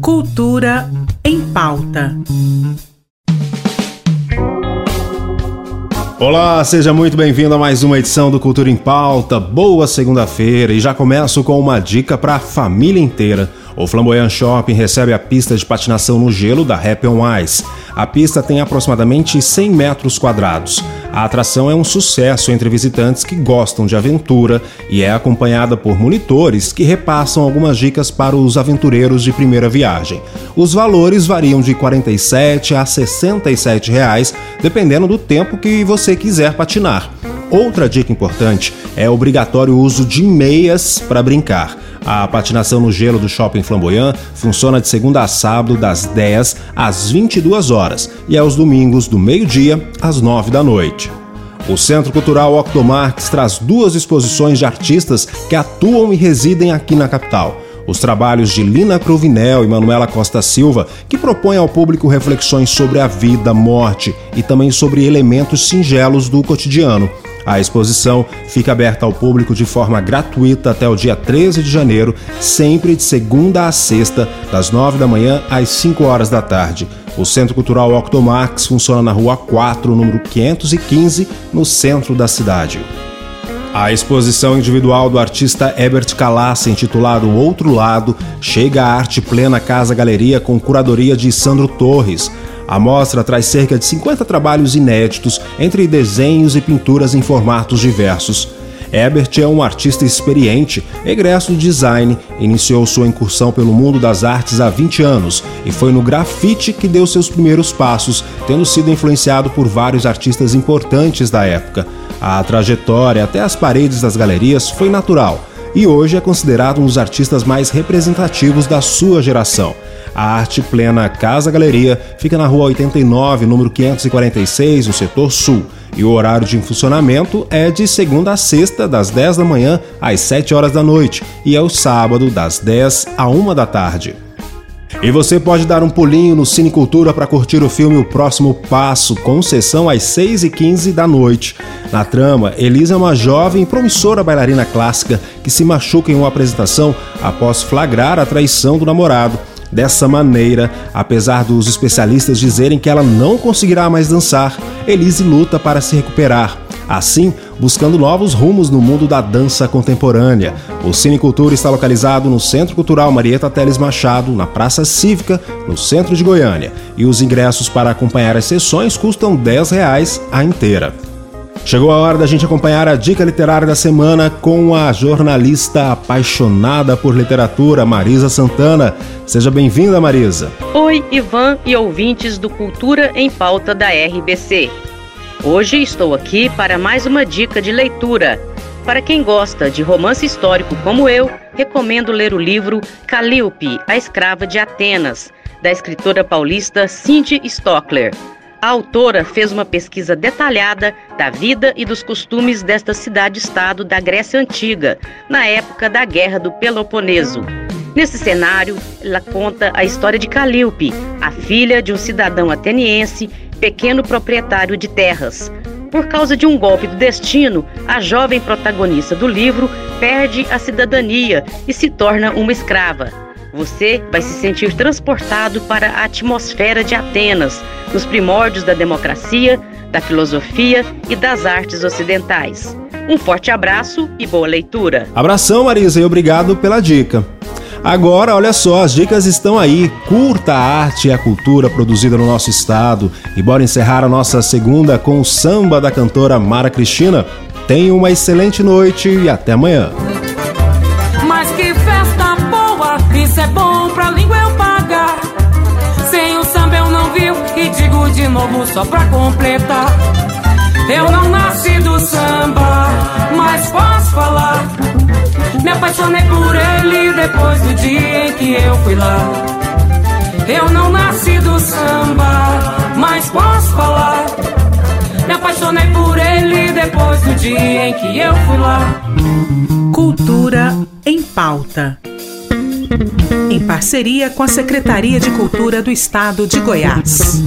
Cultura em Pauta. Olá, seja muito bem-vindo a mais uma edição do Cultura em Pauta. Boa segunda-feira e já começo com uma dica para a família inteira. O Flamboyant Shopping recebe a pista de patinação no gelo da Rappel On Eyes. A pista tem aproximadamente 100 metros quadrados. A atração é um sucesso entre visitantes que gostam de aventura e é acompanhada por monitores que repassam algumas dicas para os aventureiros de primeira viagem. Os valores variam de R$ 47 a R$ 67, dependendo do tempo que você quiser patinar. Outra dica importante é obrigatório o uso de meias para brincar. A patinação no gelo do Shopping Flamboyant funciona de segunda a sábado das 10 às 22 horas e aos domingos do meio-dia às 9 da noite. O Centro Cultural Octo Marques traz duas exposições de artistas que atuam e residem aqui na capital. Os trabalhos de Lina Crovinel e Manuela Costa Silva, que propõem ao público reflexões sobre a vida, morte e também sobre elementos singelos do cotidiano. A exposição fica aberta ao público de forma gratuita até o dia 13 de janeiro, sempre de segunda a sexta, das 9 da manhã às 5 horas da tarde. O Centro Cultural Octomax funciona na Rua 4, número 515, no centro da cidade. A exposição individual do artista Ebert Kalassi, intitulada O Outro Lado, chega à Arte Plena Casa Galeria com curadoria de Sandro Torres. A mostra traz cerca de 50 trabalhos inéditos, entre desenhos e pinturas em formatos diversos. Ebert é um artista experiente, egresso do design, iniciou sua incursão pelo mundo das artes há 20 anos e foi no grafite que deu seus primeiros passos, tendo sido influenciado por vários artistas importantes da época. A trajetória até as paredes das galerias foi natural e hoje é considerado um dos artistas mais representativos da sua geração. A Arte Plena Casa Galeria fica na Rua 89, número 546, no setor sul, e o horário de funcionamento é de segunda a sexta, das 10 da manhã às 7 horas da noite, e ao sábado, das 10 à 1 da tarde. E você pode dar um pulinho no Cine Cultura para curtir o filme O Próximo Passo, com sessão às 6h15 da noite. Na trama, Elisa é uma jovem e promissora bailarina clássica que se machuca em uma apresentação após flagrar a traição do namorado. Dessa maneira, apesar dos especialistas dizerem que ela não conseguirá mais dançar, Elise luta para se recuperar, assim buscando novos rumos no mundo da dança contemporânea. O Cine Cultura está localizado no Centro Cultural Marieta Teles Machado, na Praça Cívica, no centro de Goiânia, e os ingressos para acompanhar as sessões custam R$ 10,00 a inteira. Chegou a hora da gente acompanhar a dica literária da semana com a jornalista apaixonada por literatura, Marisa Santana. Seja bem-vinda, Marisa. Oi, Ivan e ouvintes do Cultura em Pauta da RBC. Hoje estou aqui para mais uma dica de leitura. Para quem gosta de romance histórico como eu, recomendo ler o livro Calíope, a Escrava de Atenas, da escritora paulista Cindy Stockler. A autora fez uma pesquisa detalhada da vida e dos costumes desta cidade-estado da Grécia Antiga, na época da Guerra do Peloponeso. Nesse cenário, ela conta a história de Calíope, a filha de um cidadão ateniense, pequeno proprietário de terras. Por causa de um golpe do destino, a jovem protagonista do livro perde a cidadania e se torna uma escrava. Você vai se sentir transportado para a atmosfera de Atenas, nos primórdios da democracia, da filosofia e das artes ocidentais. Um forte abraço e boa leitura. Abração, Marisa, e obrigado pela dica. Agora, olha só, as dicas estão aí. Curta a arte e a cultura produzida no nosso estado. E bora encerrar a nossa segunda com o samba da cantora Mara Cristina. Tenha uma excelente noite e até amanhã. Mas que festa boa, isso é bom pra língua eu pagar. Sem o samba eu não vivo e digo de novo só pra completar. Eu não nasci do samba, mas posso falar. Me apaixonei por ele depois do dia em que eu fui lá. Eu não nasci do samba, mas posso falar. Me apaixonei por ele depois do dia em que eu fui lá. Cultura em Pauta, em parceria com a Secretaria de Cultura do Estado de Goiás.